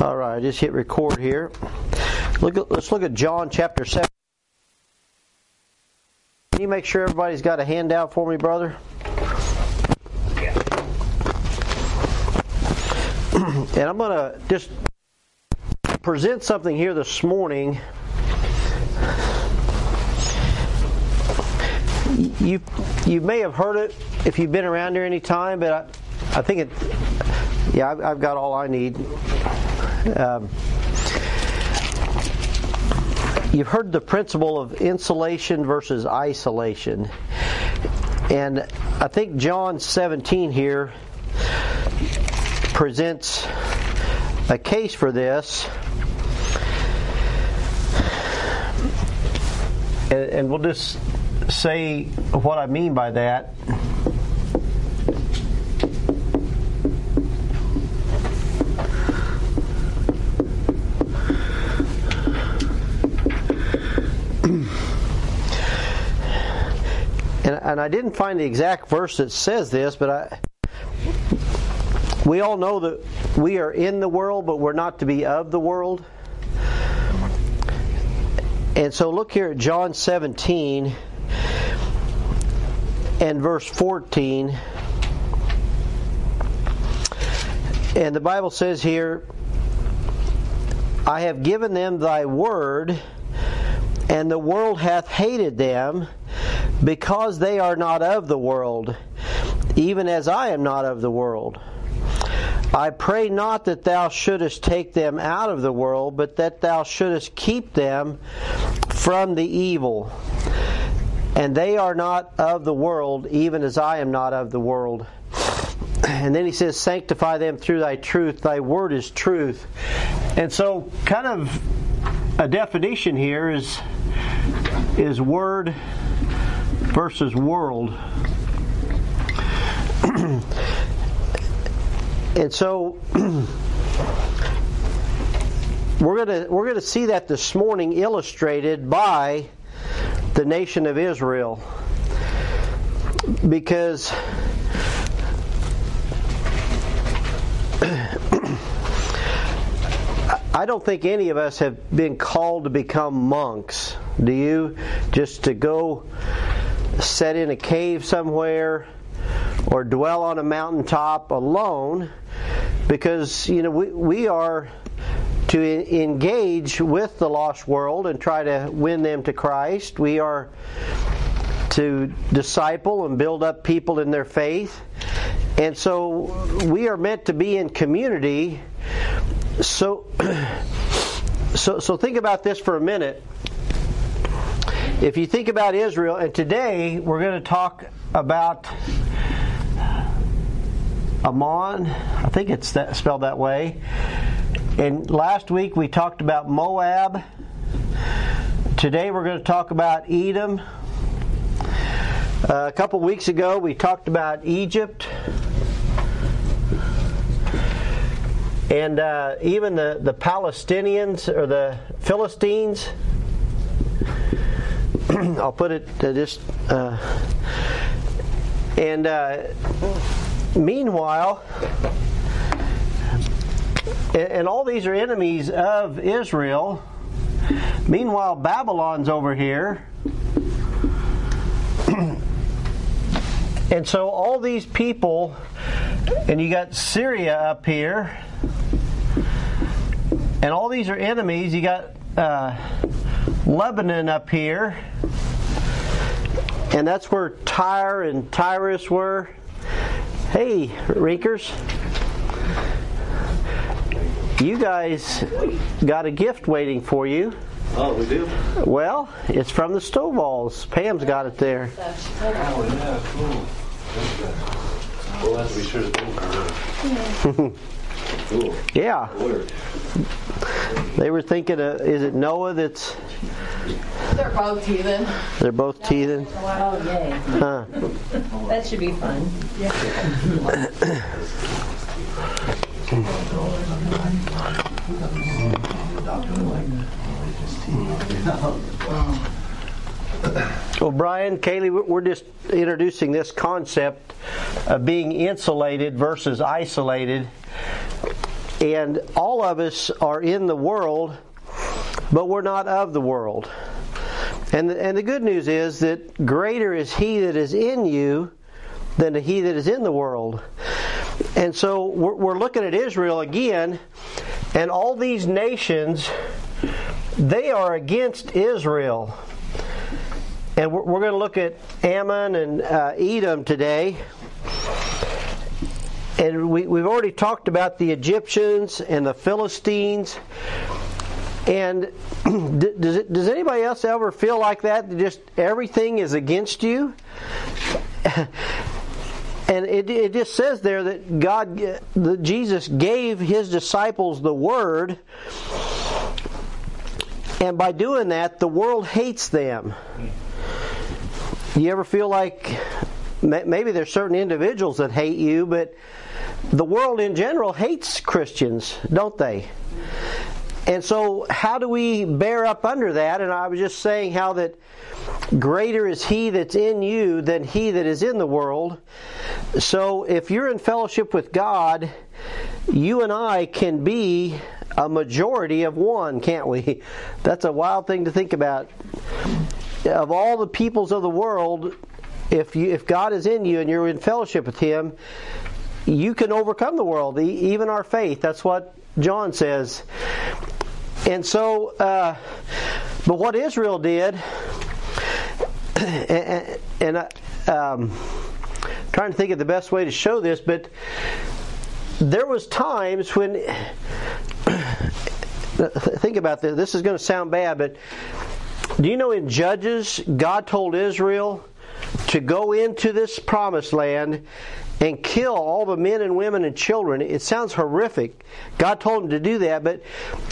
Alright, I just hit record here. Let's look at John chapter 7. Can you make sure everybody's got a handout for me, brother? Yeah. And I'm going to just present something here this morning. You may have heard it if you've been around here any time, but I think it... Yeah, I've got all I need. You've heard the principle of insulation versus isolation. And I think John 17 here presents a case for this. And we'll just say what I mean by that. And I didn't find the exact verse that says this, but we all know that we are in the world, but we're not to be of the world. And so look here at John 17 and verse 14. And the Bible says here, I have given them thy word, and the world hath hated them, because they are not of the world, even as I am not of the world. I pray not that thou shouldest take them out of the world, but that thou shouldest keep them from the evil. And they are not of the world, even as I am not of the world. And then he says, sanctify them through thy truth. Thy word is truth. And so kind of a definition here is word versus world. And so we're going to see that this morning illustrated by the nation of Israel, because I don't think any of us have been called to become monks. Do you? Just to go set in a cave somewhere or dwell on a mountaintop alone, because we are to engage with the lost world and try to win them to Christ. We are to disciple and build up people in their faith. And so we are meant to be in community. So think about this for a minute. If you think about Israel, and today we're going to talk about Ammon, I think it's spelled that way. And last week we talked about Moab. Today we're going to talk about Edom. A couple weeks ago we talked about Egypt. And even the Palestinians or the Philistines. I'll put it just... meanwhile, and all these are enemies of Israel. Meanwhile, Babylon's over here. And so all these people, and you got Syria up here, and all these are enemies. You got Lebanon up here, and that's where Tyre and Tyrus were. Hey, Rinkers, you guys got a gift waiting for you. Oh, we do? Well, it's from the Stovall's. Pam's got it there. Oh, yeah, cool. We'll have to be sure to do it. Cool. Yeah. They were thinking, is it Noah that's... They're both heathen. They're both heathen. Oh, yay. Huh. That should be fun. Well, Brian, Kaylee, we're just introducing this concept of being insulated versus isolated. And all of us are in the world, but we're not of the world. And the good news is that greater is He that is in you than he that is in the world. And so we're looking at Israel again, and all these nations, they are against Israel. And we're going to look at Ammon and Edom today. And we've already talked about the Egyptians and the Philistines. And does anybody else ever feel like that? Just everything is against you? And it just says there that Jesus gave His disciples the Word. And by doing that, the world hates them. You ever feel like maybe there's certain individuals that hate you, but the world in general hates Christians, don't they? And so how do we bear up under that? And I was just saying how that greater is He that's in you than he that is in the world. So if you're in fellowship with God, you and I can be a majority of one, can't we? That's a wild thing to think about. Of all the peoples of the world, if God is in you and you're in fellowship with Him, you can overcome the world, even our faith. That's what John says. And so, but what Israel did, and trying to think of the best way to show this, but there was times when, think about this, this is going to sound bad, but do you know in Judges, God told Israel to go into this promised land and kill all the men and women and children. It sounds horrific. God told them to do that, but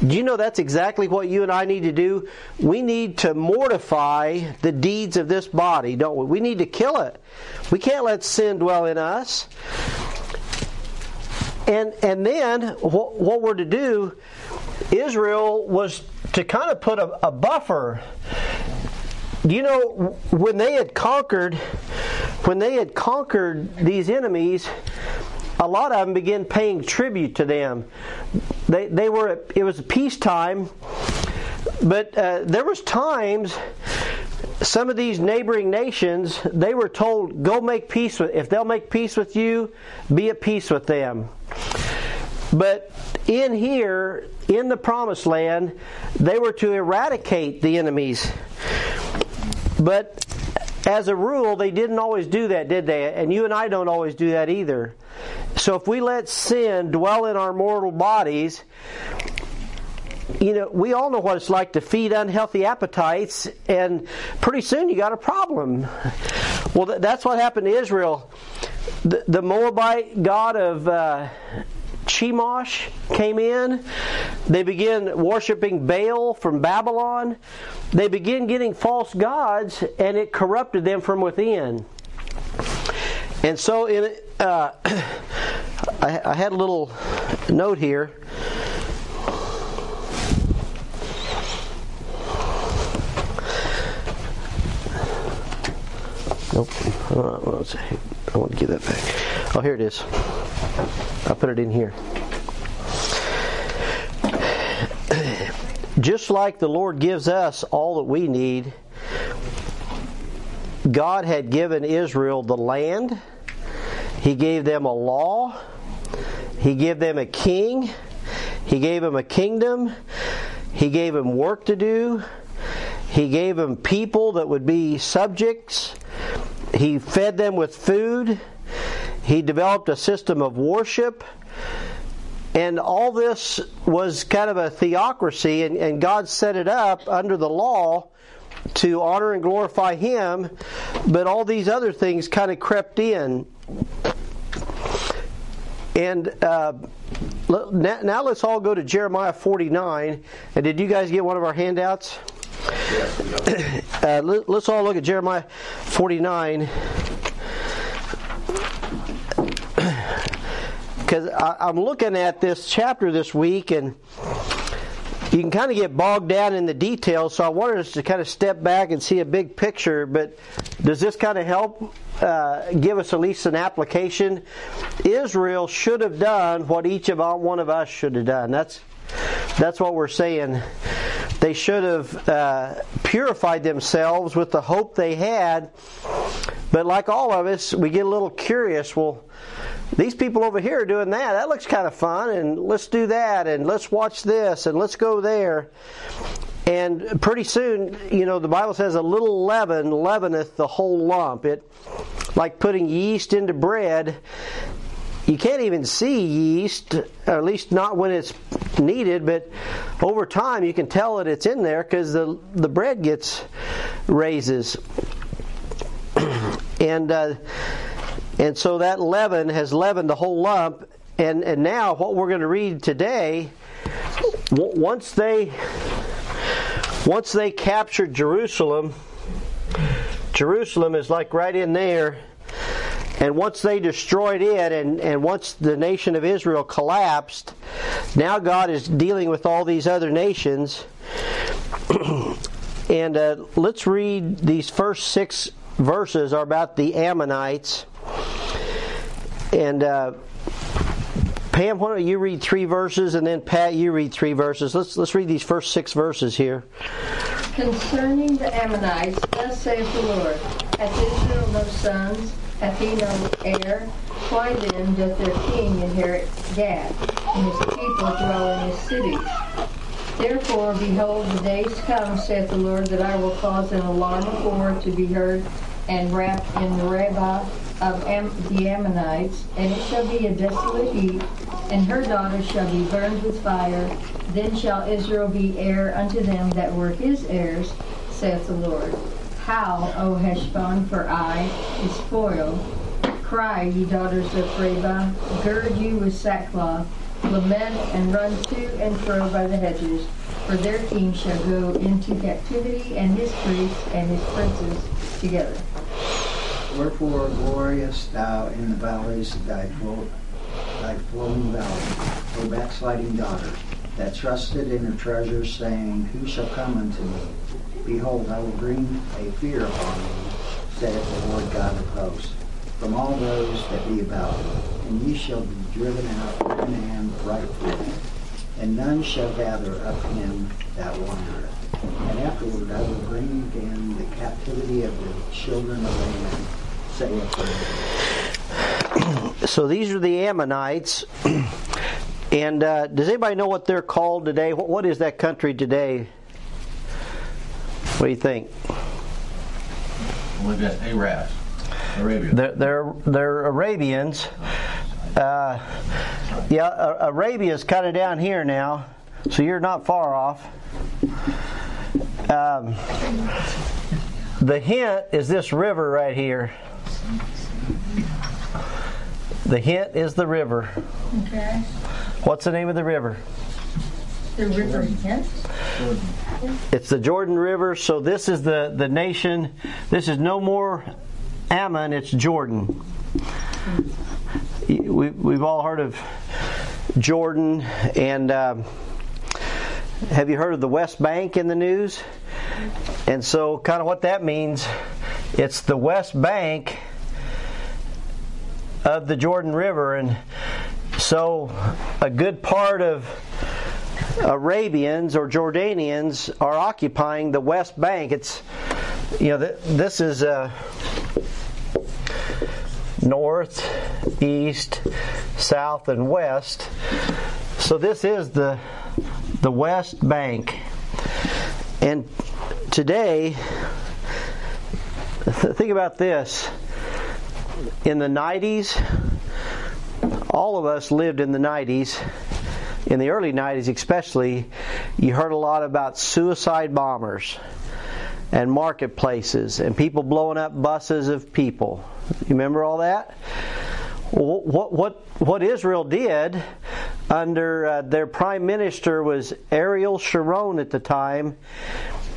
do you know that's exactly what you and I need to do? We need to mortify the deeds of this body, don't we? We need to kill it. We can't let sin dwell in us. And then what we're to do, Israel was to kind of put a buffer. You know, when they had conquered these enemies, a lot of them began paying tribute to them. It was peacetime, but there was times some of these neighboring nations, they were told, "Go make peace with. If they'll make peace with you, be at peace with them." But in here, in the Promised Land, they were to eradicate the enemies. But as a rule, they didn't always do that, did they? And you and I don't always do that either. So if we let sin dwell in our mortal bodies, you know, we all know what it's like to feed unhealthy appetites, and pretty soon you got a problem. Well, that's what happened to Israel. The Moabite god of Chemosh came in. They began worshiping Baal from Babylon. They began getting false gods, and it corrupted them from within. And so I had a little note here. Nope. I want to give that back. Oh, here it is. I put it in here. Just like the Lord gives us all that we need, God had given Israel the land. He gave them a law. He gave them a king. He gave them a kingdom. He gave them work to do. He gave them people that would be subjects. He fed them with food. He developed a system of worship. And all this was kind of a theocracy, and God set it up under the law to honor and glorify Him, but all these other things kind of crept in. And now let's all go to Jeremiah 49. And did you guys get one of our handouts? Let's all look at Jeremiah 49. Because I'm looking at this chapter this week, and you can kind of get bogged down in the details, so I wanted us to kind of step back and see a big picture. But does this kind of help give us at least an application? Israel should have done what each of one of us should have done. That's what we're saying. They should have purified themselves with the hope they had. But like all of us, we get a little curious. Well, these people over here are doing that. That looks kind of fun. And let's do that. And let's watch this. And let's go there. And pretty soon, you know, the Bible says a little leaven leaveneth the whole lump. It, like putting yeast into bread, you can't even see yeast, or at least not when it's needed, but over time you can tell that it's in there because the bread raises. And so that leaven has leavened the whole lump. And now what we're going to read today, once they captured Jerusalem, Jerusalem is like right in there. And once they destroyed it, and once the nation of Israel collapsed, now God is dealing with all these other nations. And let's read these first 6 verses are about the Ammonites. And Pam, why don't you read 3 verses, and then Pat, you read 3 verses. Let's read these first 6 verses here. Concerning the Ammonites, thus saith the Lord, hath Israel no sons? Hath he no heir? Why then doth their king inherit Gad, and his people dwell in his cities? Therefore, behold, the days come, saith the Lord, that I will cause an alarm of war to be heard and wrapped in the Rabbah of the Ammonites, and it shall be a desolate heap, and her daughters shall be burned with fire. Then shall Israel be heir unto them that were his heirs, saith the Lord. Howl, O Heshbon, for I is spoiled. Cry, ye daughters of Rabbah, gird you with sackcloth, lament and run to and fro by the hedges, for their king shall go into captivity, and his priests and his princes together. Wherefore gloriest thou in the valleys of thy flowing valley, O backsliding daughter, that trusted in her treasures, saying, Who shall come unto me? Behold, I will bring a fear upon you, saith the Lord God of hosts, from all those that be about you, and ye shall be driven out right hand rightfully, and none shall gather up him that wandereth. And afterward I will bring again the captivity of the children of Ammon, saith the Lord. So these are the Ammonites. And does anybody know what they're called today? What is that country today? What do you think? Arabs. Arabia. They're Arabians. Arabia's kind of down here now, so you're not far off. The hint is this river right here. The hint is the river. Okay. What's the name of the river? The river hint? It's the Jordan River. So this is the nation. This is no more Ammon, it's Jordan. We've all heard of Jordan. And have you heard of the West Bank in the news? And so kind of what that means, it's the West Bank of the Jordan River. And so a good part of Arabians or Jordanians are occupying the West Bank. It's, you know, this is north, east, south, and west. So this is the West Bank. And today, think about this. In the 90s, all of us lived in the 90s. In the early 90s especially, you heard a lot about suicide bombers and marketplaces and people blowing up buses of people. You remember all that? What Israel did under their prime minister was Ariel Sharon at the time.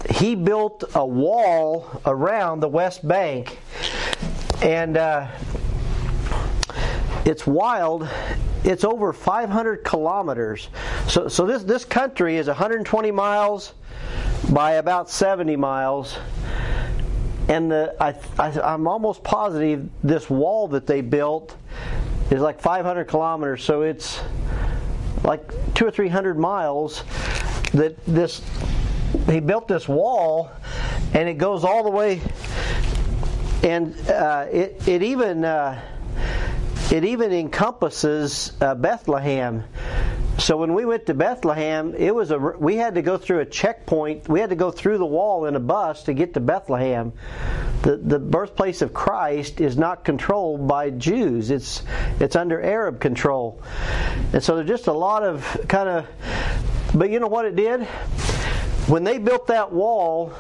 He built a wall around the West Bank. And it's wild It's over 500 kilometers. So this country is 120 miles by about 70 miles. And I'm almost positive this wall that they built is like 500 kilometers. So it's like 200 or 300 miles that this he built this wall, and it goes all the way. And it even encompasses Bethlehem. So when we went to Bethlehem, we had to go through a checkpoint. We had to go through the wall in a bus to get to Bethlehem. The birthplace of Christ is not controlled by Jews. It's under Arab control. And so there's just a lot of kind of... But you know what it did? When they built that wall,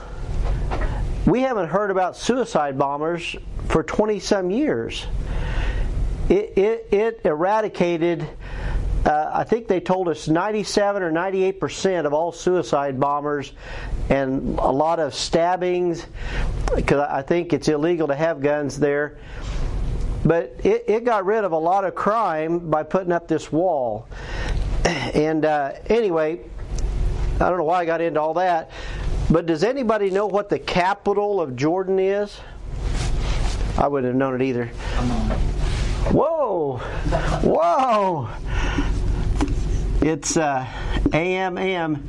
we haven't heard about suicide bombers for 20-some years. It eradicated... I think they told us 97 or 98% of all suicide bombers, and a lot of stabbings, because I think it's illegal to have guns there. But it got rid of a lot of crime by putting up this wall. And anyway, I don't know why I got into all that, but does anybody know what the capital of Jordan is? I wouldn't have known it either. Whoa! It's A-M-M.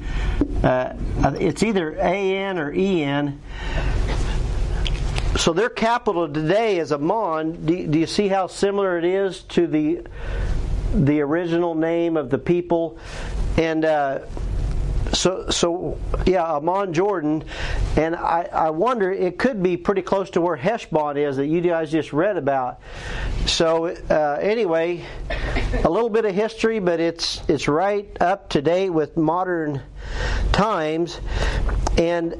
It's either A-N or E-N. So their capital today is Amman. Do you see how similar it is to the original name of the people? And so, Amman, Jordan. And I wonder, it could be pretty close to where Heshbon is that you guys just read about. So anyway, a little bit of history, but it's right up to date with modern times. And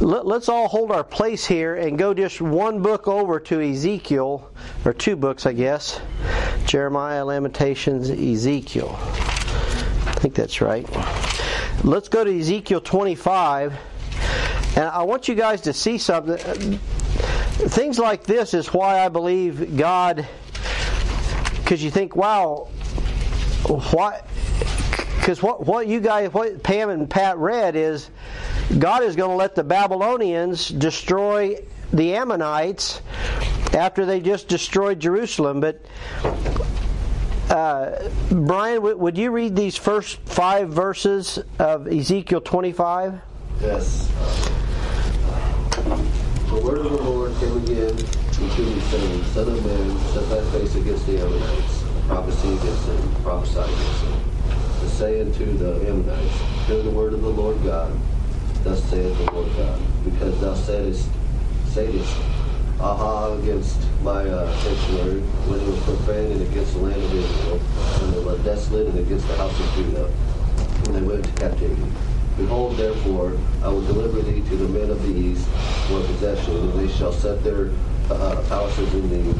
let's all hold our place here and go just one book over to Ezekiel, or two books, I guess. Jeremiah, Lamentations, Ezekiel. I think that's right. Let's go to Ezekiel 25, and I want you guys to see something. Things like this is why I believe God, because you think, wow, because what you guys, what Pam and Pat read is, God is going to let the Babylonians destroy the Ammonites after they just destroyed Jerusalem. But Brian, would you read these first 5 verses of Ezekiel 25? Yes. The word of the Lord came again to me, saying, Son of man, set thy face against the Ammonites, prophesy against them, and say unto the Ammonites, Hear the word of the Lord God, thus saith the Lord God, because thou saidest, Aha, against my sanctuary, when it was profaned, and against the land of Israel, and it was desolate, and against the house of Judah, and they went to captivity. Behold, therefore, I will deliver thee to the men of the east for possession, and they shall set their palaces in thee,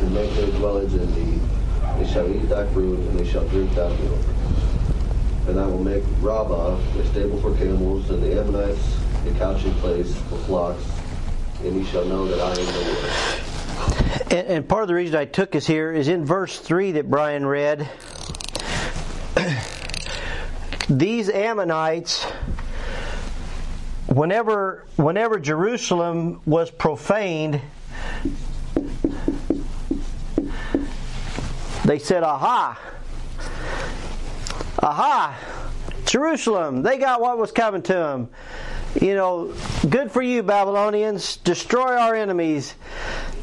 and make their dwellings in thee. They shall eat thy fruit, and they shall drink thy milk. And I will make Rabbah a stable for camels, and the Ammonites a couching place for flocks, and ye shall know that I am the Lord. And part of the reason I took us here is in verse 3 that Brian read. These Ammonites, whenever Jerusalem was profaned, they said, Aha! Aha! Jerusalem! They got what was coming to them. You know, good for you, Babylonians. Destroy our enemies.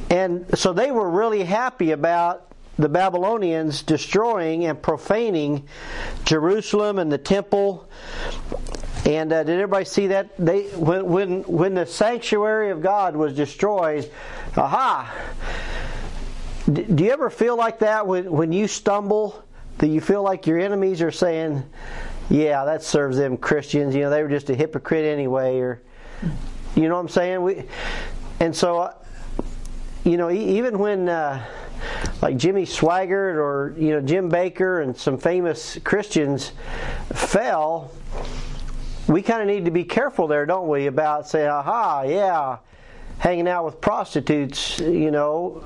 And so they were really happy about the Babylonians destroying and profaning Jerusalem and the temple. And did everybody see that? When the sanctuary of God was destroyed, aha! Do you ever feel like that when you stumble, that you feel like your enemies are saying, yeah, that serves them Christians. You know, they were just a hypocrite anyway, or you know what I'm saying? And so, you know, even when like Jimmy Swaggart or you know Jim Baker and some famous Christians fell, we kind of need to be careful there, don't we? About saying, "Aha, yeah, hanging out with prostitutes," you know.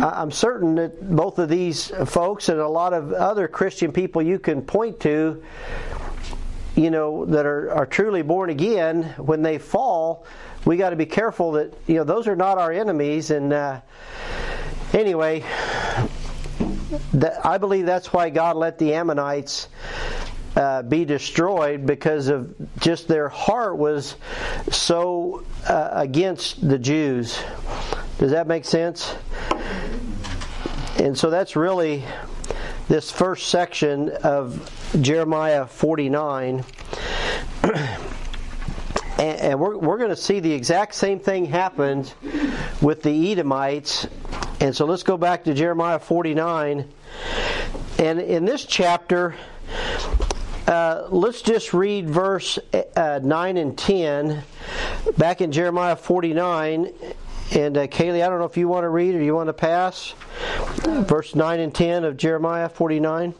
I'm certain that both of these folks and a lot of other Christian people you can point to, that are truly born again, when they fall, we got to be careful that, those are not our enemies. And anyway, I believe that's why God let the Ammonites be destroyed, because of just their heart was so against the Jews. Does that make sense? And so that's really this first section of Jeremiah 49. And we're going to see the exact same thing happened with the Edomites. And so let's go back to Jeremiah 49. And in this chapter, let's just read verse 9 and 10 back in Jeremiah 49. And Kaylee, I don't know if you want to read or you want to pass. Verse 9 and 10 of Jeremiah 49.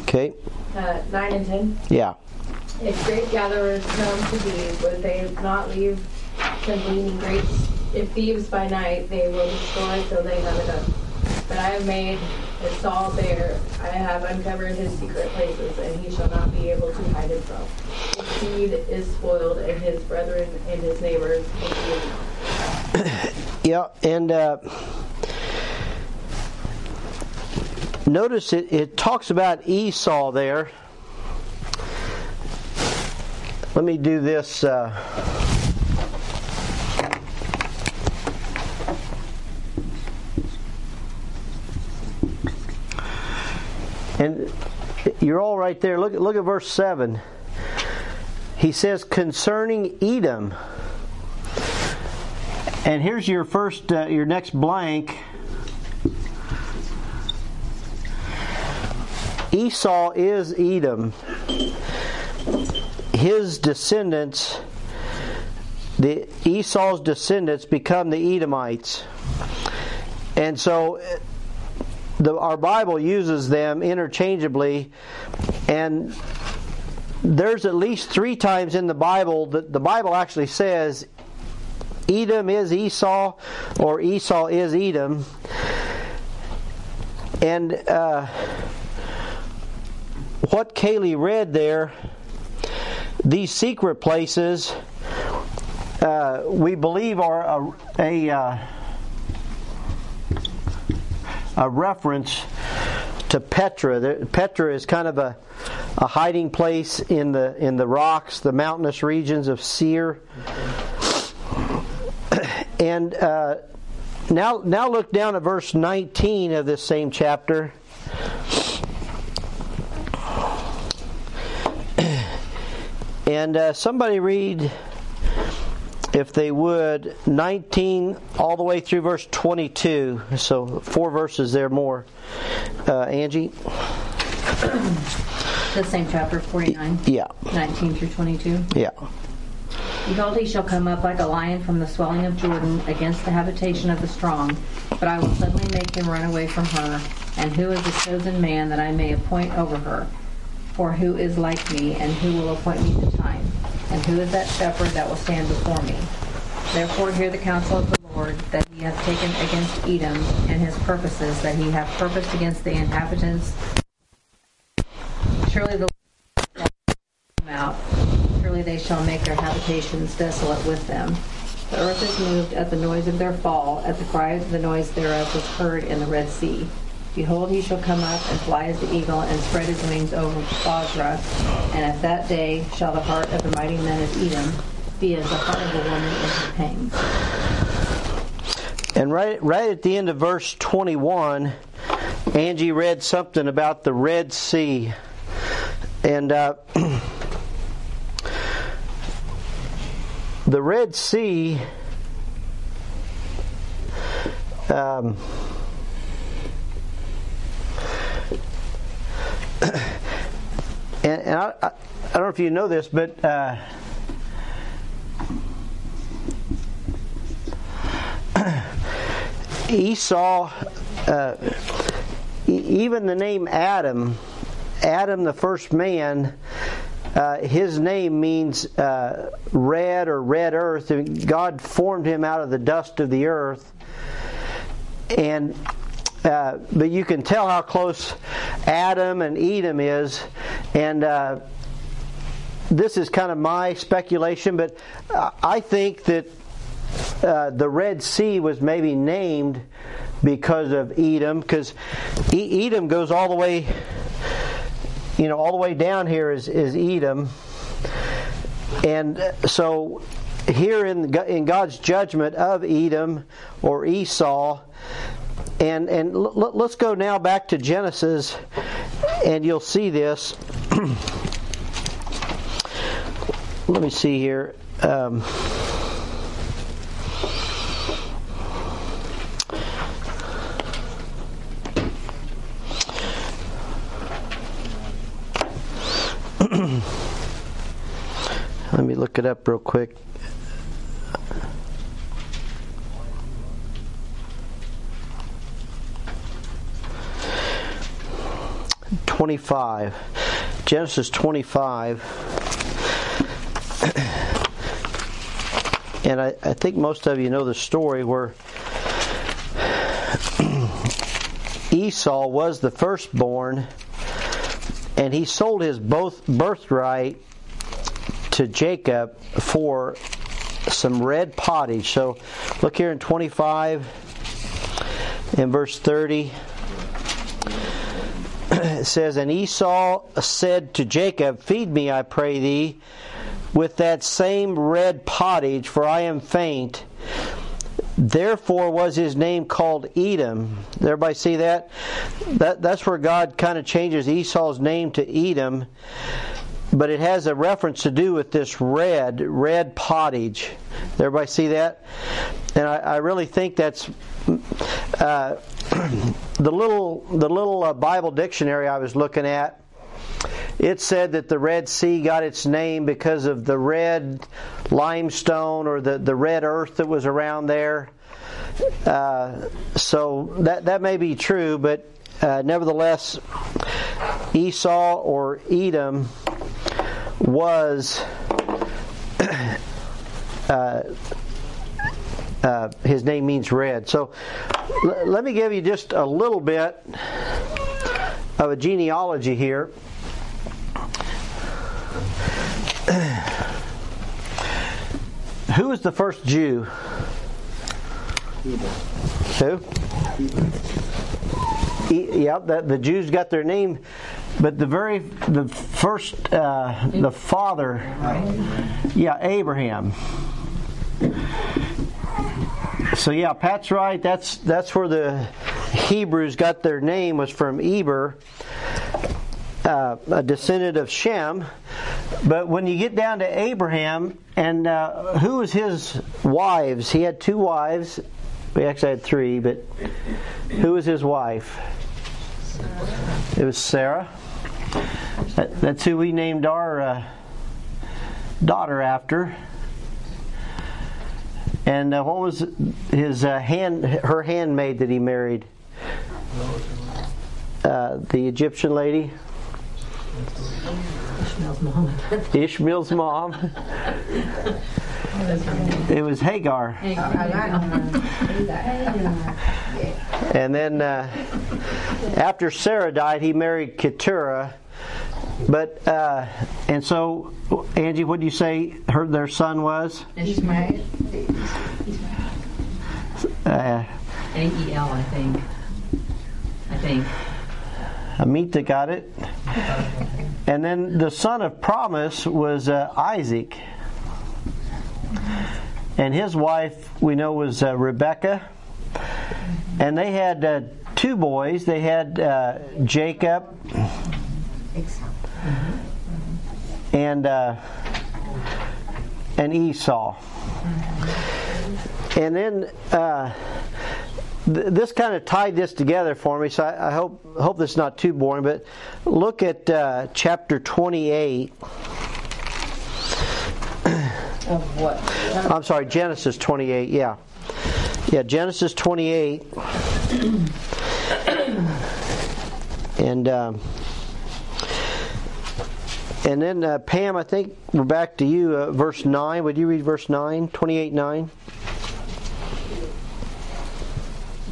Okay. 9 and 10? Yeah. If great gatherers come to thee, would they not leave them gleaning grapes? If thieves by night, they will destroy till they have it up. But I have made a Saul bare. I have uncovered his secret places, and he shall not be able to hide himself. His seed is spoiled, and his brethren and his neighbors will see him. Yeah, and notice it talks about Esau there. Let me do this. And you're all right there. Look at verse 7. He says, concerning Edom. And here's your first, your next blank. Esau is Edom. His descendants, Esau's descendants, become the Edomites. And so our Bible uses them interchangeably, and there's at least three times in the Bible that the Bible actually says Edom is Esau or Esau is Edom. And what Kaylee read there, these secret places, we believe are a reference to Petra. Petra is kind of a hiding place in the rocks, the mountainous regions of Seir. And now look down at verse 19 of this same chapter. And somebody read, if they would, 19 all the way through verse 22. So 4 verses there more. Angie? The same chapter, 49? Yeah. 19 through 22? Yeah. Behold, he shall come up like a lion from the swelling of Jordan against the habitation of the strong. But I will suddenly make him run away from her. And who is the chosen man that I may appoint over her? For who is like me, and who will appoint me the time? And who is that shepherd that will stand before me? Therefore hear the counsel of the Lord, that he hath taken against Edom, and his purposes, that he hath purposed against the inhabitants. Surely the Lord shall come out. Surely they shall make their habitations desolate with them. The earth is moved at the noise of their fall, at the cry of the noise thereof was heard in the Red Sea. Behold, he shall come up and fly as the eagle, and spread his wings over Basra. And at that day shall the heart of the mighty men of Edom be as the heart of a woman in her pains. And right at the end of verse 21, Angie read something about the Red Sea. And the Red Sea... And I don't know if you know this, but Esau, even the name Adam the first man, His name means red or red earth. God formed him out of the dust of the earth. And but you can tell how close Adam and Edom is. And this is kind of my speculation, but I think that the Red Sea was maybe named because of Edom, because Edom goes all the way, all the way down here is Edom. And so here in God's judgment of Edom or Esau, and let's go now back to Genesis, and you'll see this. Let me see here. Let me look it up real quick. Genesis 25. And I think most of you know the story where Esau was the firstborn, and he sold his birthright to Jacob for some red pottage. So look here in 25 and verse 30. It says, "And Esau said to Jacob, 'Feed me, I pray thee, with that same red pottage, for I am faint.' Therefore was his name called Edom." Everybody see that? That's where God kind of changes Esau's name to Edom, but it has a reference to do with this red pottage. Everybody see that? And I really think that's the little Bible dictionary I was looking at. It said that the Red Sea got its name because of the red limestone or the red earth that was around there. So that may be true, but nevertheless, Esau or Edom was his name means red. So let me give you just a little bit of a genealogy here. Who was the first Jew? Who? Yeah, the Jews got their name, but the father, Abraham. So yeah, Pat's right. That's where the Hebrews got their name, was from Eber, a descendant of Shem. But when you get down to Abraham, and who was his wives? He had two wives. We actually had three, but who was his wife? It was Sarah. That's who we named our daughter after. And what was his her handmaid that he married? The Egyptian lady? Ishmael's mom. It was Hagar. And then after Sarah died, he married Keturah. But and so, Angie, what do you say their son was? Ishmael. A-E-L, I think. Amita got it. And then the son of promise was Isaac. And his wife, we know, was Rebecca. And they had two boys. They had Jacob and Esau. And then this kind of tied this together for me, so I hope this is not too boring, but look at chapter 28. Of what? I'm sorry, Genesis 28, yeah. Yeah, Genesis 28. And And then Pam, I think we're back to you. Verse 9. Would you read verse 9? 28:9.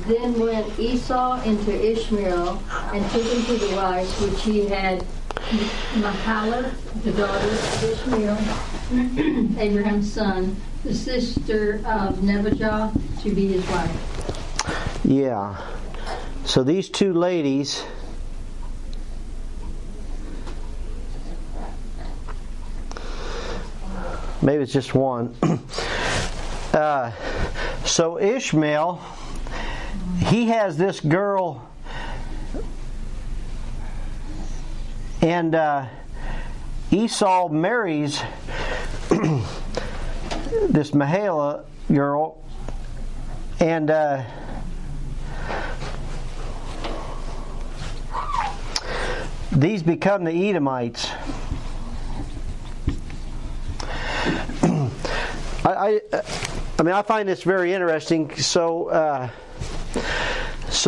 Then went Esau into Ishmael and took unto the wife which he had Mahalath, the daughter of Ishmael, Abraham's son, the sister of Nebajah, to be his wife. Yeah. So these two ladies . Maybe it's just one. So Ishmael, he has this girl, and Esau marries this Mahala girl, and these become the Edomites. I mean, I find this very interesting. So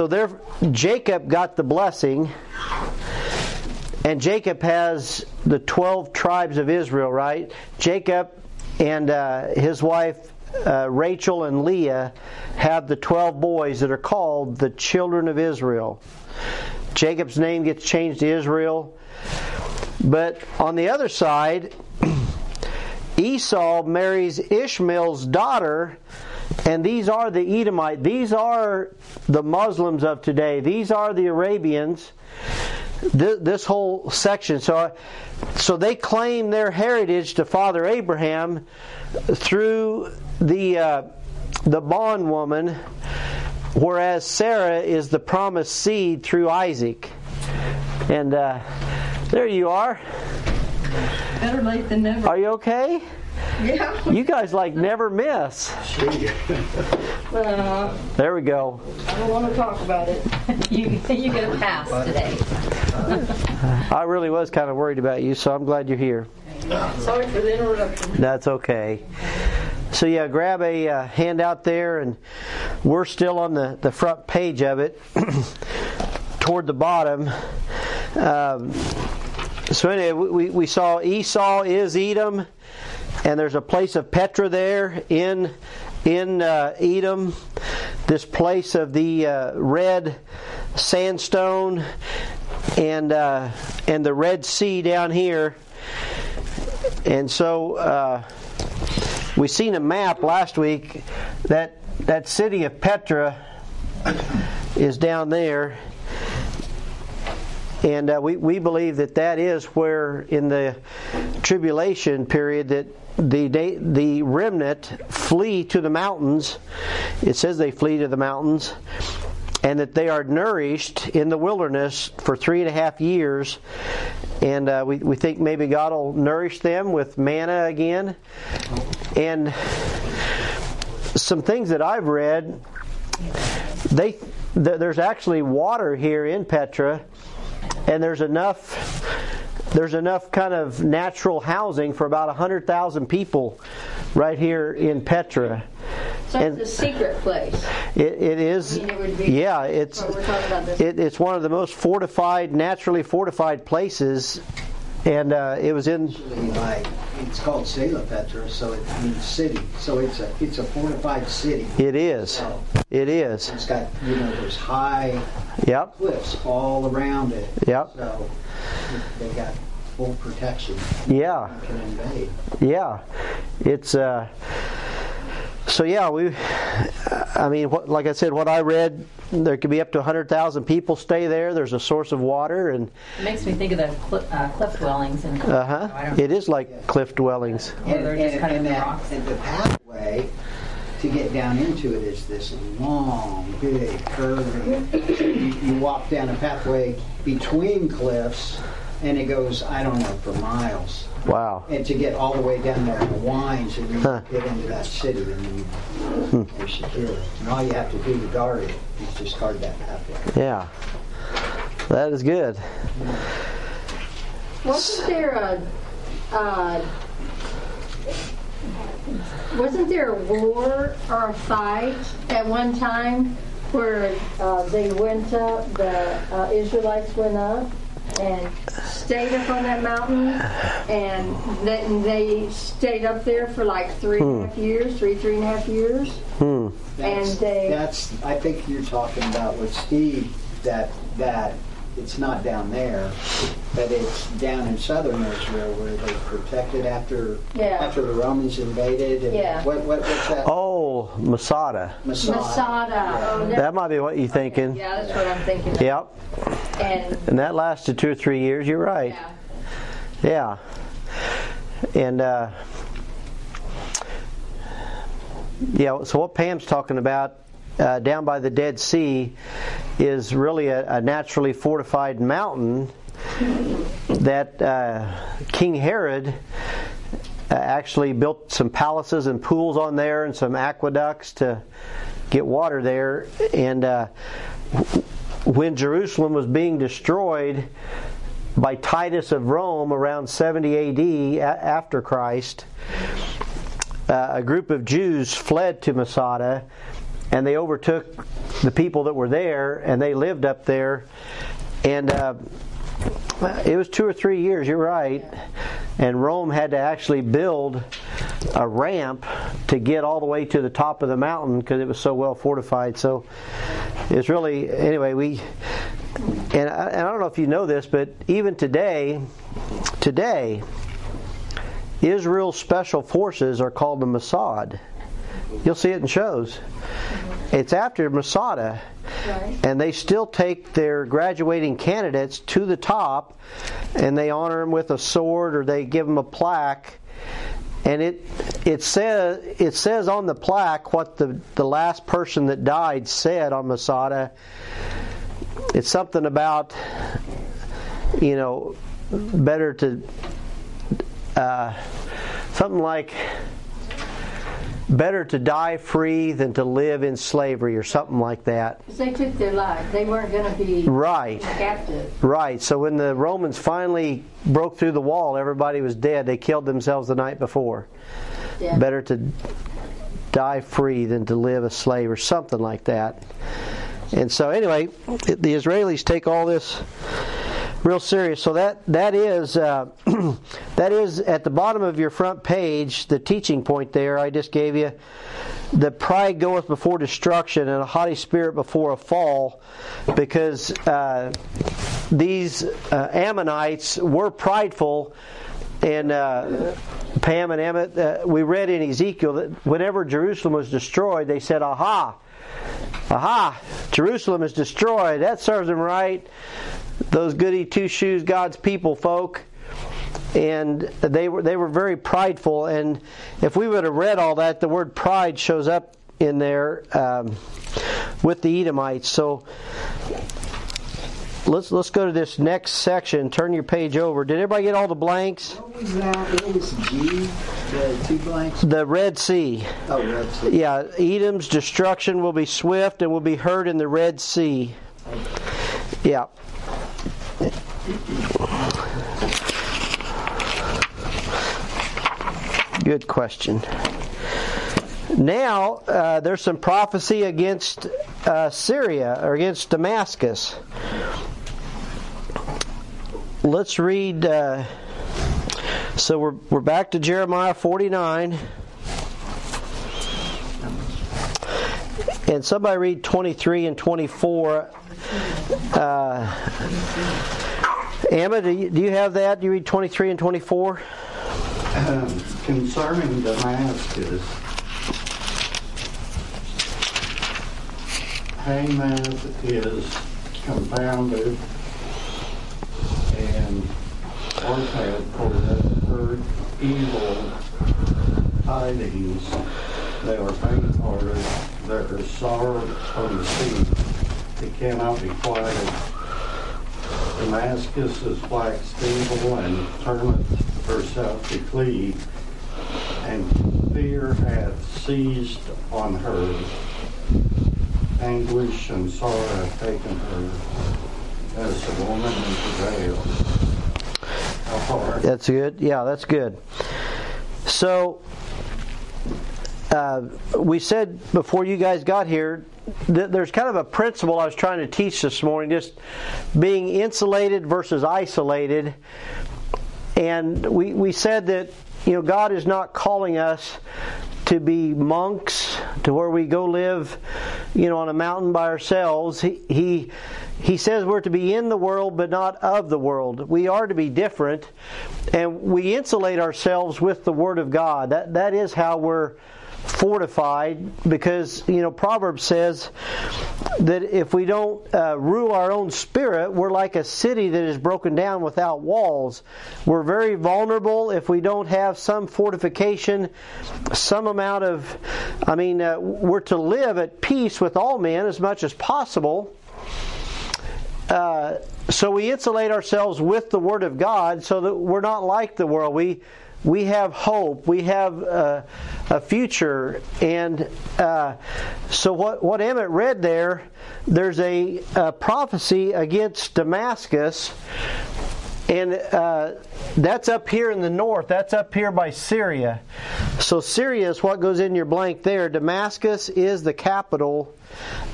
there, Jacob got the blessing, and Jacob has the 12 tribes of Israel, right? Jacob and his wife Rachel and Leah have the 12 boys that are called the children of Israel. Jacob's name gets changed to Israel. But on the other side, Esau marries Ishmael's daughter, and these are the Edomites. These are the Muslims of today. These are the Arabians, this whole section. So they claim their heritage to Father Abraham through the bondwoman, whereas Sarah is the promised seed through Isaac. And there you are. Better late than never. Are you okay? Yeah. You guys like never miss. There we go. I don't want to talk about it. You get a pass today. I really was kind of worried about you, so I'm glad you're here. Sorry for the interruption. That's okay. So yeah, grab a handout there, and we're still on the front page of it, toward the bottom. So anyway, we saw Esau is Edom, and there's a place of Petra there in Edom, this place of the red sandstone and the Red Sea down here. And so we seen a map last week that city of Petra is down there. And we believe that is where, in the tribulation period, that the remnant flee to the mountains. It says they flee to the mountains, and that they are nourished in the wilderness for 3.5 years. And we think maybe God will nourish them with manna again. And some things that I've read, there's actually water here in Petra. And there's enough kind of natural housing for about 100,000 people right here in Petra. So it's a secret place. It is. I mean, it's one of the most fortified, naturally fortified places, and it was in. It's called Sela, Petra, so it means city. So it's a fortified city. It is. So it is. It's got, there's high cliffs all around it. Yep. So they got full protection. Yeah. Can invade. Yeah. It's so yeah, like I said, what I read, there could be up to 100,000 people stay there. There's a source of water, and it makes me think of the cliff dwellings. It is like cliff dwellings. And they're just kind of rocks. And the pathway to get down into it is this long, big, curving. You walk down a pathway between cliffs, and it goes, I don't know, for miles. Wow. And to get all the way down there, it winds, and you get into that city, and then you're secure. And all you have to do to guard it is just guard that pathway. Yeah. That is good. Wasn't there a war or a fight at one time where they went up, the Israelites went up? and stayed up on that mountain, and they stayed up there for like three and a half years. Hmm. That's I think you're talking about with Steve, that it's not down there, but it's down in southern Israel where they protected after the Romans invaded. And yeah. What's that? Oh, Masada. Yeah. Oh, that might be what you're thinking. Okay. Yeah, that's what I'm thinking of. Yep. And that lasted 2 or 3 years. You're right. Yeah. And yeah. So what Pam's talking about. Down by the Dead Sea is really a naturally fortified mountain that King Herod actually built some palaces and pools on there and some aqueducts to get water there. And when Jerusalem was being destroyed by Titus of Rome around 70 AD after Christ, a group of Jews fled to Masada. And they overtook the people that were there, and they lived up there. And it was 2 or 3 years, you're right. And Rome had to actually build a ramp to get all the way to the top of the mountain because it was so well fortified. So it's really, anyway, I don't know if you know this, but even today, Israel's special forces are called the Mossad. You'll see it in shows. It's after Masada, right. And they still take their graduating candidates to the top, and they honor them with a sword or they give them a plaque. And it says on the plaque what the last person that died said on Masada. It's something about, better to something like, better to die free than to live in slavery, or something like that. Because they took their life. They weren't going to be captive. Right. So when the Romans finally broke through the wall, everybody was dead. They killed themselves the night before. Yeah. Better to die free than to live a slave, or something like that. And so anyway, the Israelis take all this real serious. So that is at the bottom of your front page, the teaching point there I just gave you. The pride goeth before destruction, and a haughty spirit before a fall, because these Ammonites were prideful. And Pam and Emmett, we read in Ezekiel that whenever Jerusalem was destroyed, they said, Aha! Jerusalem is destroyed. That serves them right. Those goody two-shoes God's people folk. And they were very prideful. And if we would have read all that, the word pride shows up in there with the Edomites. So let's go to this next section. Turn your page over. Did everybody get all the blanks? What was that? It was G. The two blanks. The Red Sea. Oh, Red Sea. Yeah, Edom's destruction will be swift and will be heard in the Red Sea. Yeah. Good question. Now, there's some prophecy against Syria, or against Damascus. Let's read, so we're back to Jeremiah 49. And somebody read 23 and 24. Emma, do you have that? Do you read 23 and 24? Concerning Damascus, Hamath is confounded, and Orpah for the heard evil tidings. They are faint-hearted, there is sorrow on the sea, it cannot be quieted. Damascus is waxed evil and turneth herself to flee, and fear hath seized on her. Anguish and sorrow have taken her as a woman in travail. How far? That's good. Yeah, that's good. So we said before you guys got here that there's kind of a principle I was trying to teach this morning, just being insulated versus isolated. And we said that, you know, God is not calling us to be monks, to where we go live, you know, on a mountain by ourselves. He says we're to be in the world but not of the world. We are to be different, and we insulate ourselves with the Word of God. That is how we're fortified, because, you know, Proverbs says that if we don't rule our own spirit, we're like a city that is broken down without walls. We're very vulnerable if we don't have some fortification, some amount of, we're to live at peace with all men as much as possible. So we insulate ourselves with the Word of God so that we're not like the world. We have hope. We have a future. And so what Emmett read there, there's a prophecy against Damascus. And that's up here in the north. That's up here by Syria. So Syria is what goes in your blank there. Damascus is the capital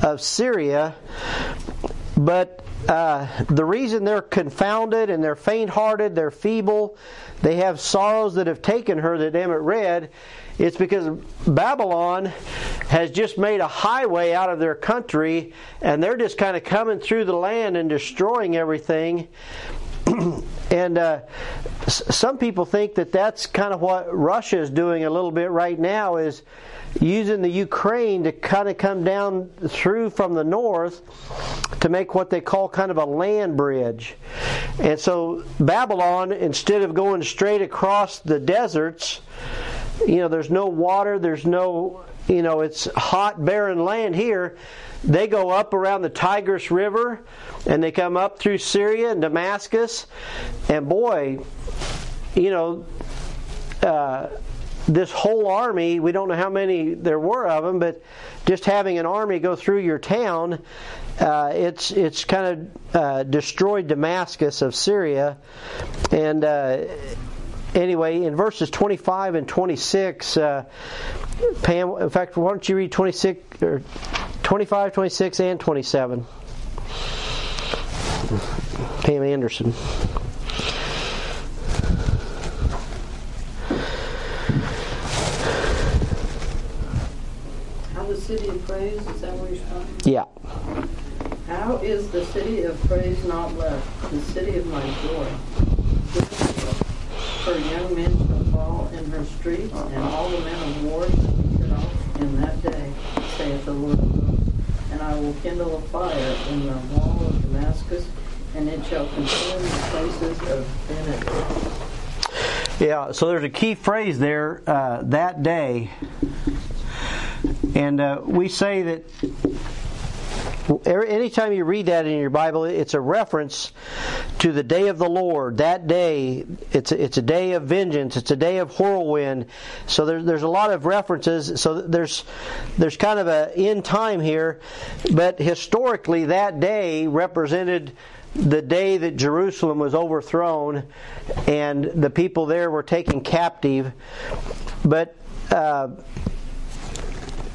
of Syria. But the reason they're confounded and they're faint-hearted, they're feeble, they have sorrows that have taken her, that Emmett read, it's because Babylon has just made a highway out of their country, and they're just kind of coming through the land and destroying everything. And some people think that that's kind of what Russia is doing a little bit right now, is using the Ukraine to kind of come down through from the north to make what they call kind of a land bridge. And so Babylon, instead of going straight across the deserts, you know, there's no water, there's no, you know, it's hot, barren land here. They go up around the Tigris River, and they come up through Syria and Damascus. And boy, you know, this whole army, we don't know how many there were of them, but just having an army go through your town, it's kind of destroyed Damascus of Syria. And anyway, in verses 25 and 26, Pam, in fact, why don't you read 26 or 25, 26, and 27? Pam Anderson. How the city of praise, is that where you're talking? Yeah. How is the city of praise not left, the city of my joy? Her young men shall fall in her streets, and all the men of war shall be cut off in that day, saith the Lord. And I will kindle a fire in the wall of Damascus, and it shall consume the places of vanity. Yeah, so there's a key phrase there, that day. And we say that anytime you read that in your Bible, it's a reference to the day of the Lord. That day, it's a day of vengeance. It's a day of whirlwind. So there's a lot of references. So there's kind of an end time here. But historically, that day represented the day that Jerusalem was overthrown and the people there were taken captive. But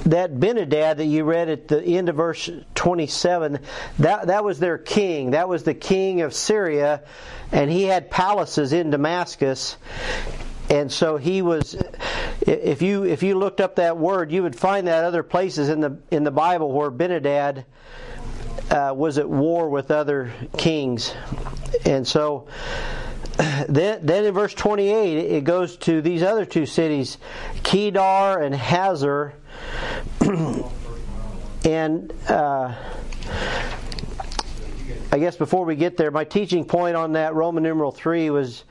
that Benhadad that you read at the end of verse 27, that was their king. That was the king of Syria, and he had palaces in Damascus. And so he was, if you looked up that word, you would find that other places in the Bible where Benhadad was at war with other kings. And so then in verse 28, it goes to these other two cities, Kedar and Hazor. And I guess before we get there, my teaching point on that Roman numeral 3 was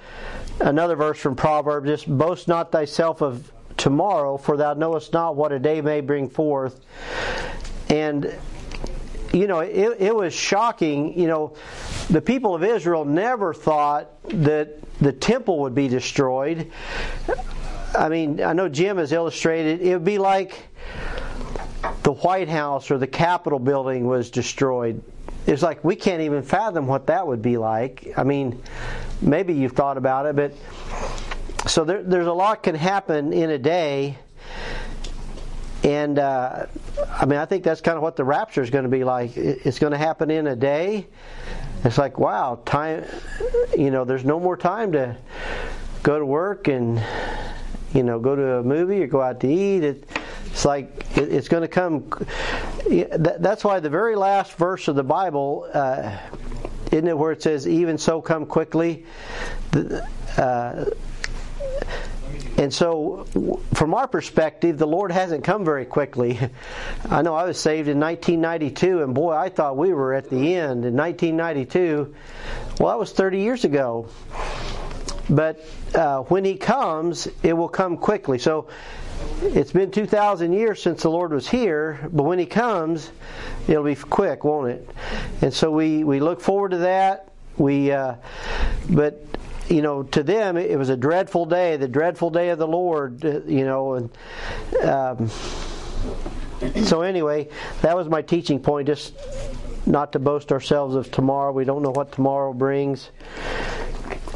another verse from Proverbs, just boast not thyself of tomorrow, for thou knowest not what a day may bring forth. And you know, it was shocking. You know, the people of Israel never thought that the temple would be destroyed. I mean, I know Jim has illustrated, it would be like the White House or the Capitol building was destroyed. It's like we can't even fathom what that would be like. I mean, maybe you've thought about it, but so there's a lot can happen in a day. And I mean, I think that's kind of what the rapture is going to be like. It's going to happen in a day. It's like, wow, time. You know, there's no more time to go to work and, you know, go to a movie or go out to eat. It's like it's going to come. That's why the very last verse of the Bible, isn't it, where it says, "Even so, come quickly." And so, from our perspective, the Lord hasn't come very quickly. I know I was saved in 1992, and boy, I thought we were at the end in 1992. Well, that was 30 years ago. But when He comes, it will come quickly. So, it's been 2,000 years since the Lord was here, but when He comes, it'll be quick, won't it? And so we look forward to that. But you know, to them it was a dreadful day, the dreadful day of the Lord, you know. And so anyway, that was my teaching point, just not to boast ourselves of tomorrow. We don't know what tomorrow brings.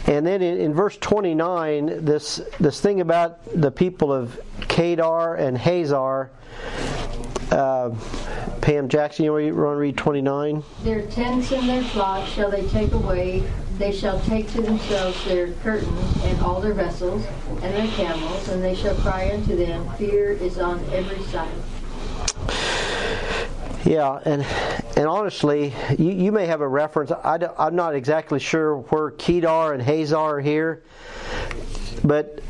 And then in verse 29, this thing about the people of Kedar and Hazar. Pam Jackson, you want to read 29? Their tents and their flocks shall they take away. They shall take to themselves their curtains and all their vessels and their camels, and they shall cry unto them, fear is on every side. Yeah, and honestly, you may have a reference. I'm not exactly sure where Kedar and Hazar are here, but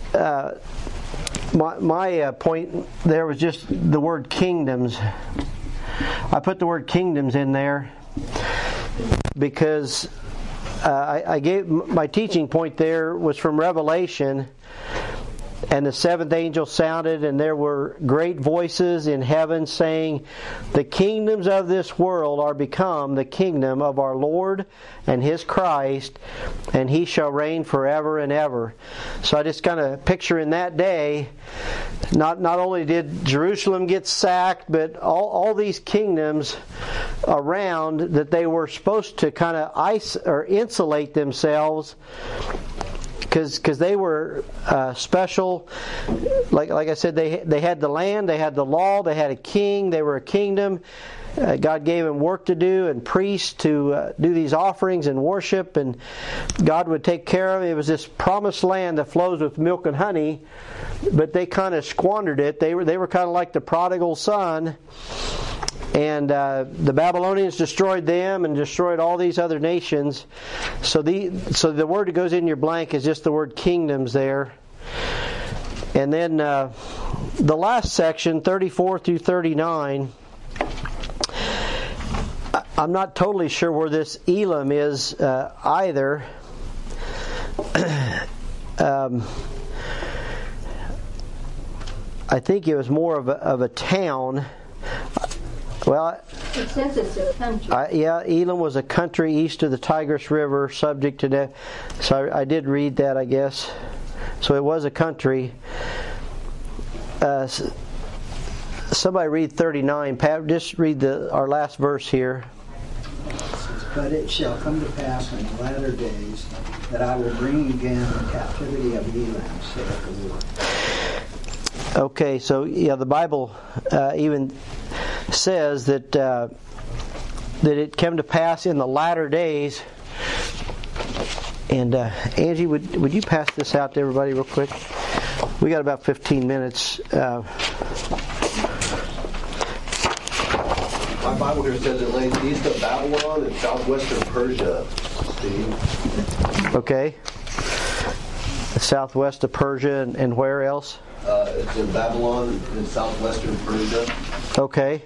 my point there was just the word kingdoms. I put the word kingdoms in there because I gave my teaching point there was from Revelation. And the seventh angel sounded, and there were great voices in heaven saying, the kingdoms of this world are become the kingdom of our Lord and His Christ, and He shall reign forever and ever. So I just kind of picture in that day, not only did Jerusalem get sacked, but all these kingdoms around that they were supposed to kind of insulate themselves, because they were special. Like I said, they had the land, they had the law, they had a king, they were a kingdom. God gave them work to do and priests to do these offerings and worship, and God would take care of it. It was this promised land that flows with milk and honey, but they kind of squandered it. They were kind of like the prodigal son. And the Babylonians destroyed them and destroyed all these other nations. So the word that goes in your blank is just the word kingdoms there. And then the last section, 34 through 39, I'm not totally sure where this Elam is either. I think it was more of a town. Well, it says it's a country. Elam was a country east of the Tigris River, subject to death. So I did read that, I guess. So it was a country. Somebody read 39. Pat, just read our last verse here. But it shall come to pass in the latter days that I will bring again the captivity of Elam, saith the Lord. Okay, so yeah, the Bible even says that it came to pass in the latter days. And Angie, would you pass this out to everybody real quick? We got about 15 minutes. My Bible here says it lays east of Babylon and southwestern Persia. Steve. Okay. Southwest of Persia and where else? It's in Babylon in southwestern Persia. Okay.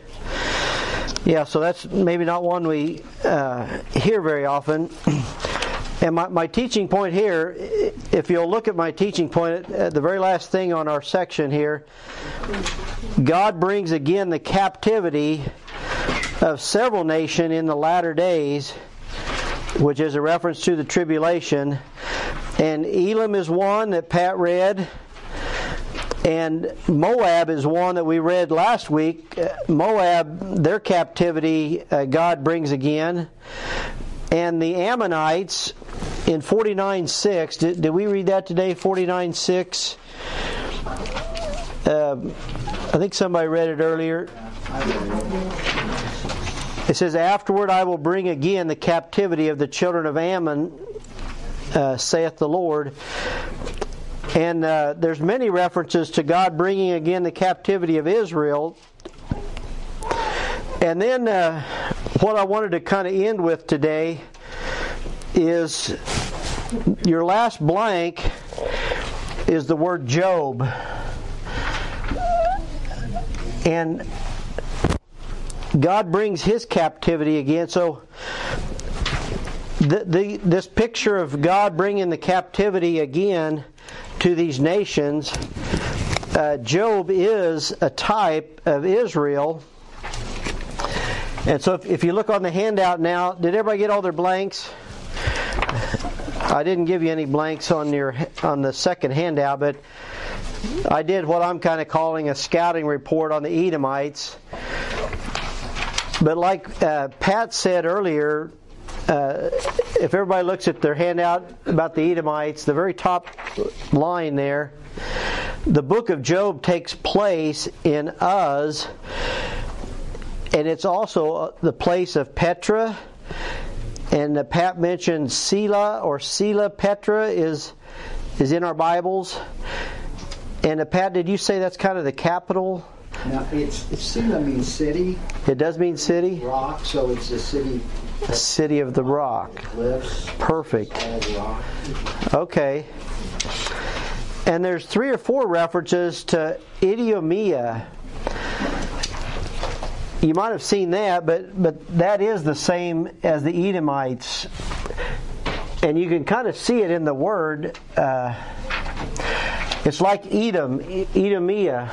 Yeah, so that's maybe not one we hear very often. And my teaching point here, if you'll look at my teaching point, at the very last thing on our section here, God brings again the captivity of several nations in the latter days, which is a reference to the tribulation. And Elam is one that Pat read. And Moab is one that we read last week. Moab, their captivity, God brings again. And the Ammonites in 49:6. Did we read that today, 49:6? I think somebody read it earlier. It says, "Afterward I will bring again the captivity of the children of Ammon, saith the Lord." And there's many references to God bringing again the captivity of Israel. And then what I wanted to kind of end with today is your last blank is the word Job. And God brings his captivity again. So this picture of God bringing the captivity again to these nations, Job is a type of Israel. And so if you look on the handout now, did everybody get all their blanks? I didn't give you any blanks on the second handout, but I did what I'm kind of calling a scouting report on the Edomites. But like Pat said earlier, if everybody looks at their handout about the Edomites, the very top line there, the book of Job takes place in Uz, and it's also the place of Petra. And Pat mentioned Sela or Sela. Petra is in our Bibles. And Pat, did you say that's kind of the capital? Now, Sela means city. It does mean city? Rock, so it's a city. A city of the rock. Cliffs. Perfect. Rock. Okay. And there's 3 or 4 references to Idumea. You might have seen that, but that is the same as the Edomites. And you can kind of see it in the word. It's like Edom, Idumea.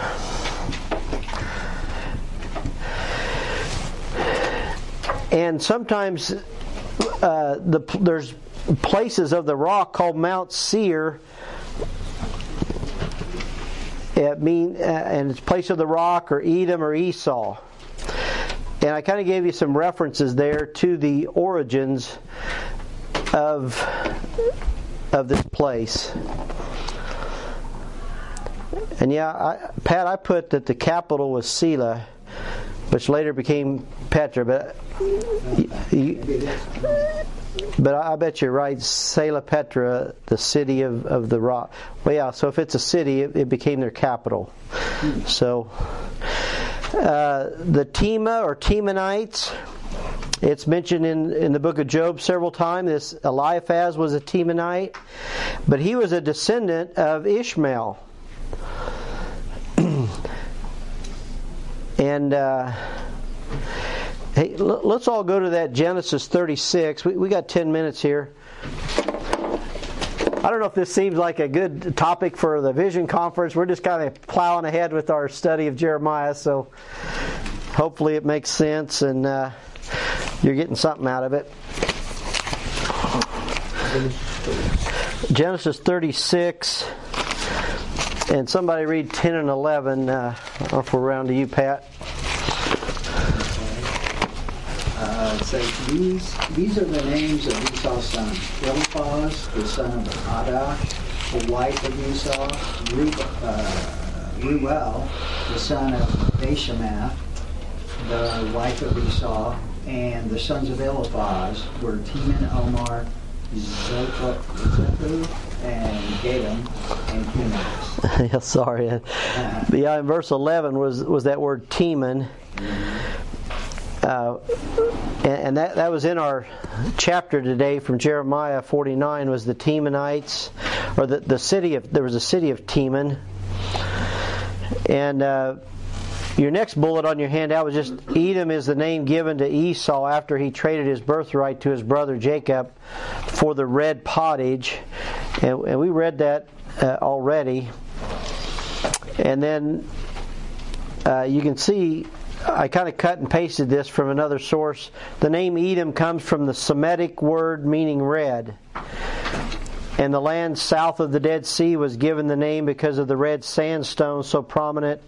And sometimes there's places of the rock called Mount Seir. And it's place of the rock, or Edom, or Esau. And I kind of gave you some references there to the origins of this place. And yeah, Pat, I put that the capital was Sela, which later became Petra, but I bet you're right. Sela Petra, the city of the rock. Well, yeah. So if it's a city, it became their capital. So the Tema or Temanites, it's mentioned in the book of Job several times. This Eliphaz was a Temanite, but he was a descendant of Ishmael. And hey, let's all go to that Genesis 36. We got 10 minutes here. I don't know if this seems like a good topic for the Vision Conference. We're just kind of plowing ahead with our study of Jeremiah, so hopefully it makes sense and you're getting something out of it. Genesis 36. And somebody read 10 and 11. Off around to you, Pat. These are the names of Esau's sons: Eliphaz, the son of Adah, the wife of Esau; Reuel, the son of Bashemath, the wife of Esau. And the sons of Eliphaz were Teman, Omar, Zephu, and Gadam, and Hunas. Yeah, sorry. Yeah, in verse 11 was that word Teman. And that was in our chapter today from Jeremiah 49, was the Temanites, or the city of, there was a city of Teman. And your next bullet on your handout was just Edom is the name given to Esau after he traded his birthright to his brother Jacob for the red pottage. And we read that already. And then you can see I kind of cut and pasted this from another source. The name Edom comes from the Semitic word meaning red. And the land south of the Dead Sea was given the name because of the red sandstone so prominent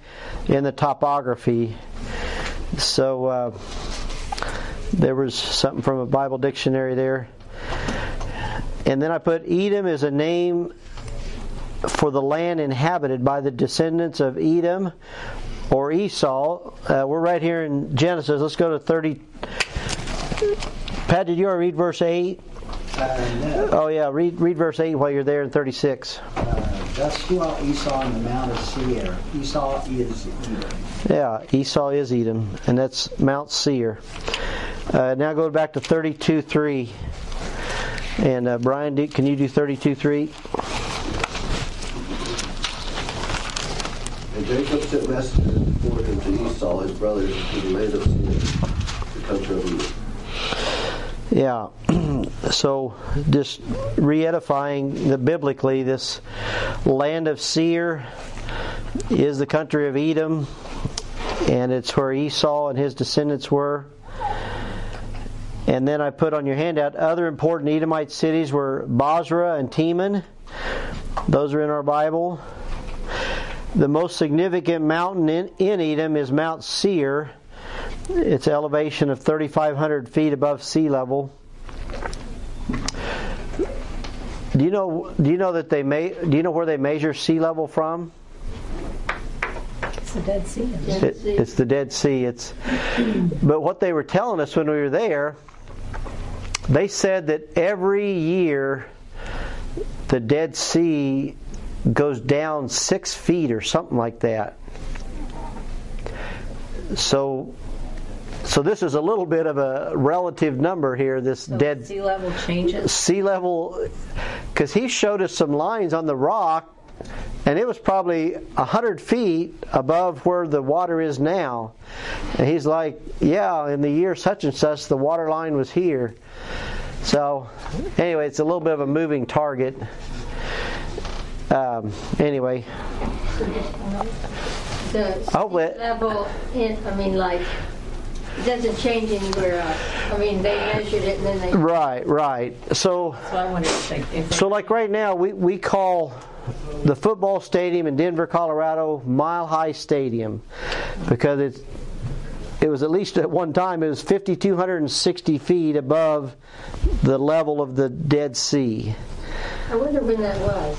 in the topography. So there was something from a Bible dictionary there. And then I put Edom is a name for the land inhabited by the descendants of Edom or Esau. We're right here in Genesis. Let's go to 30. Pat, did you want to read verse 8? No. Oh yeah, read verse 8 while you're there in 36. Thus dwelt Esau on the Mount of Seir. Esau is Edom. Yeah, Esau is Edom, and that's Mount Seir. Now go back to 32:3. And Brian, can you do 32:3? And Jacob sent messengers before him to Esau, his brother, to the land of Seir, the country of Edom. Yeah, so just re-edifying that biblically, this land of Seir is the country of Edom, and it's where Esau and his descendants were. And then I put on your handout, other important Edomite cities were Basra and Teman. Those are in our Bible. The most significant mountain in Edom is Mount Seir. It's elevation of 3,500 feet above sea level. Do you know that where they measure sea level from? It's the Dead Sea. It's the Dead Sea. But what they were telling us when we were there, they said that every year the Dead Sea goes down 6 feet or something like that. So this is a little bit of a relative number here, this sea level changes? Sea level, because he showed us some lines on the rock, and it was probably 100 feet above where the water is now. And he's like, yeah, in the year such and such, the water line was here. So anyway, it's a little bit of a moving target. Anyway. The sea level, it doesn't change anywhere else. They measured it and then they... Right. So I wonder so like right now, we call the football stadium in Denver, Colorado, Mile High Stadium, because it was, at least at one time, it was 5,260 feet above the level of the Dead Sea. I wonder when that was.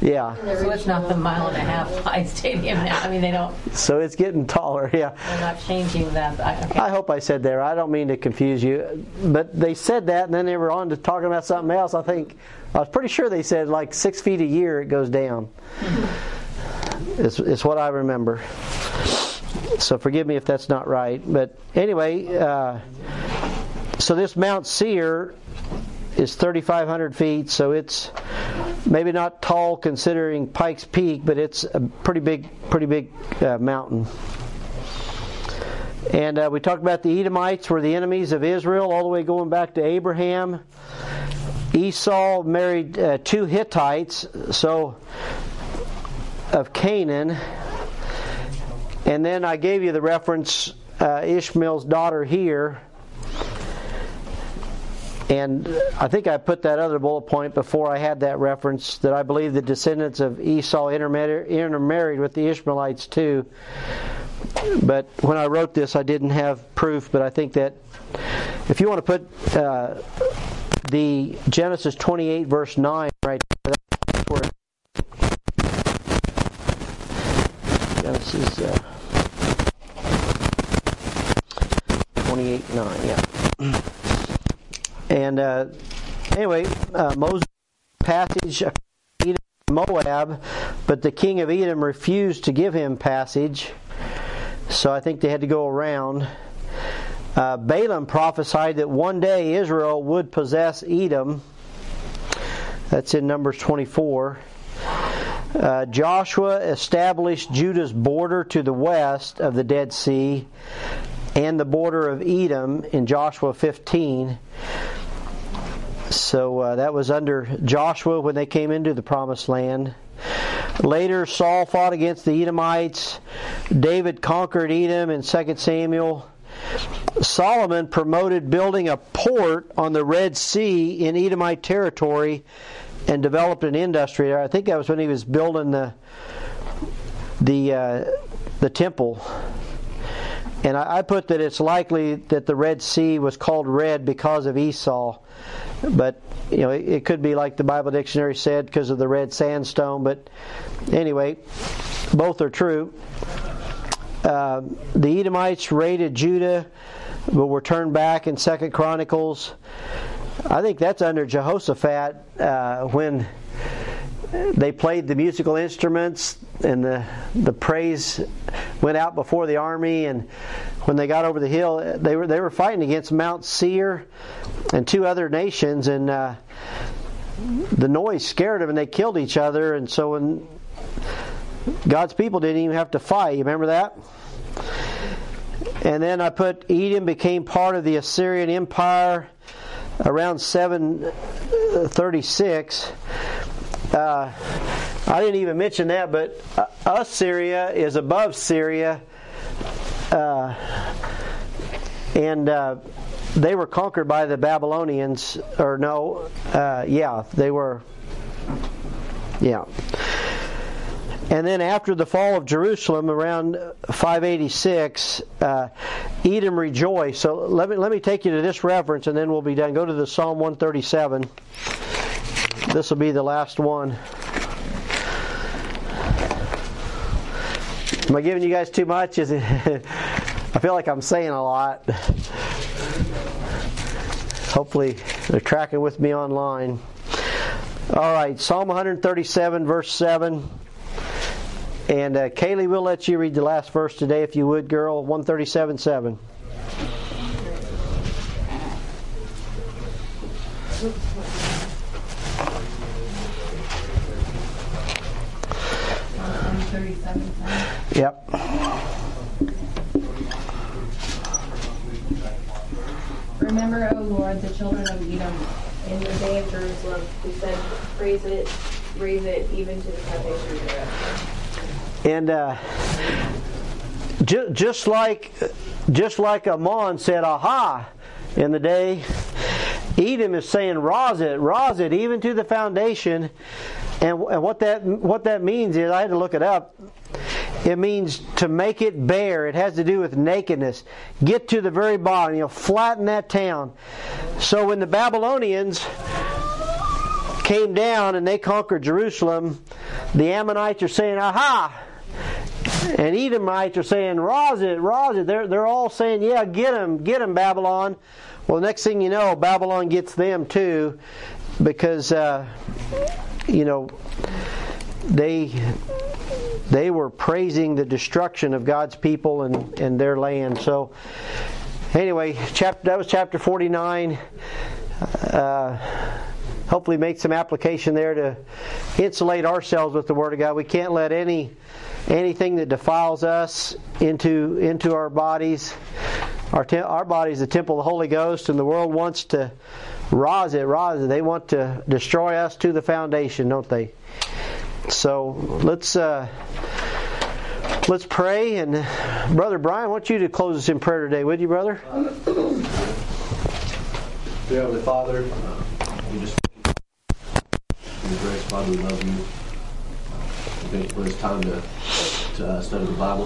Yeah. So it's not the 1.5-mile high stadium now. They don't. So it's getting taller, yeah. They're not changing that. Okay. I hope I said that. I don't mean to confuse you. But they said that, and then they were on to talking about something else. I was pretty sure they said like 6 feet a year it goes down. It's what I remember. So forgive me if that's not right. But anyway, so this Mount Seir is 3,500 feet, so it's maybe not tall considering Pikes Peak, but it's a pretty big mountain. And we talked about the Edomites were the enemies of Israel, all the way going back to Abraham. Esau married two Hittites, so of Canaan. And then I gave you the reference, Ishmael's daughter here. And I think I put that other bullet point before I had that reference, that I believe the descendants of Esau intermarried with the Ishmaelites too. But when I wrote this, I didn't have proof, but I think that if you want to put the Genesis 28 verse 9 right there, that's where Genesis 28, 9, yeah. And anyway, Moses passage to Edom and Moab, but the king of Edom refused to give him passage. So I think they had to go around. Balaam prophesied that one day Israel would possess Edom. That's in Numbers 24. Joshua established Judah's border to the west of the Dead Sea and the border of Edom in Joshua 15. So that was under Joshua when they came into the Promised Land. Later, Saul fought against the Edomites. David conquered Edom in 2 Samuel. Solomon promoted building a port on the Red Sea in Edomite territory and developed an industry there. I think that was when he was building the temple. And I put that it's likely that the Red Sea was called red because of Esau. But, it could be like the Bible dictionary said, because of the red sandstone. But anyway, both are true. The Edomites raided Judah, but were turned back in 2 Chronicles. I think that's under Jehoshaphat when they played the musical instruments and the praise went out before the army, and when they got over the hill, they were fighting against Mount Seir and two other nations, and the noise scared them and they killed each other, and so when God's people didn't even have to fight. You remember that? And then I put Edom became part of the Assyrian Empire around 736. I didn't even mention that, but Assyria is above Syria, and they were conquered by the Babylonians, yeah. And then after the fall of Jerusalem around 586, Edom rejoiced. So let me take you to this reference, and then we'll be done. Go to the Psalm 137. This will be the last one. Am I giving you guys too much? Is it? I feel like I'm saying a lot. Hopefully they're tracking with me online. All right, Psalm 137, verse 7. And Kaylee, we'll let you read the last verse today, if you would, girl. 137:7. Yep. Remember, O Lord, the children of Edom in the day of Jerusalem, who said, "Praise it, even to the foundation of the earth." And just like Ammon said, "Aha!" in the day, Edom is saying, "Raz it, even to the foundation." And what that means is, I had to look it up. It means to make it bare. It has to do with nakedness. Get to the very bottom. Flatten that town. So when the Babylonians came down and they conquered Jerusalem, the Ammonites are saying, "Aha!" And Edomites are saying, "Raz it, raz it." They're all saying, "Yeah, get them, Babylon." Well, next thing you know, Babylon gets them too, because they were praising the destruction of God's people and their land. So, anyway, that was chapter 49. Hopefully, make some application there to insulate ourselves with the Word of God. We can't let anything that defiles us into our bodies. Our body is the temple of the Holy Ghost, and the world wants to raz it. They want to destroy us to the foundation, don't they? So let's pray. And Brother Brian, I want you to close us in prayer today, would you, brother? Dear Heavenly Father, we just thank you. Your grace, Father, we love you. Thank you for this time to study the Bible.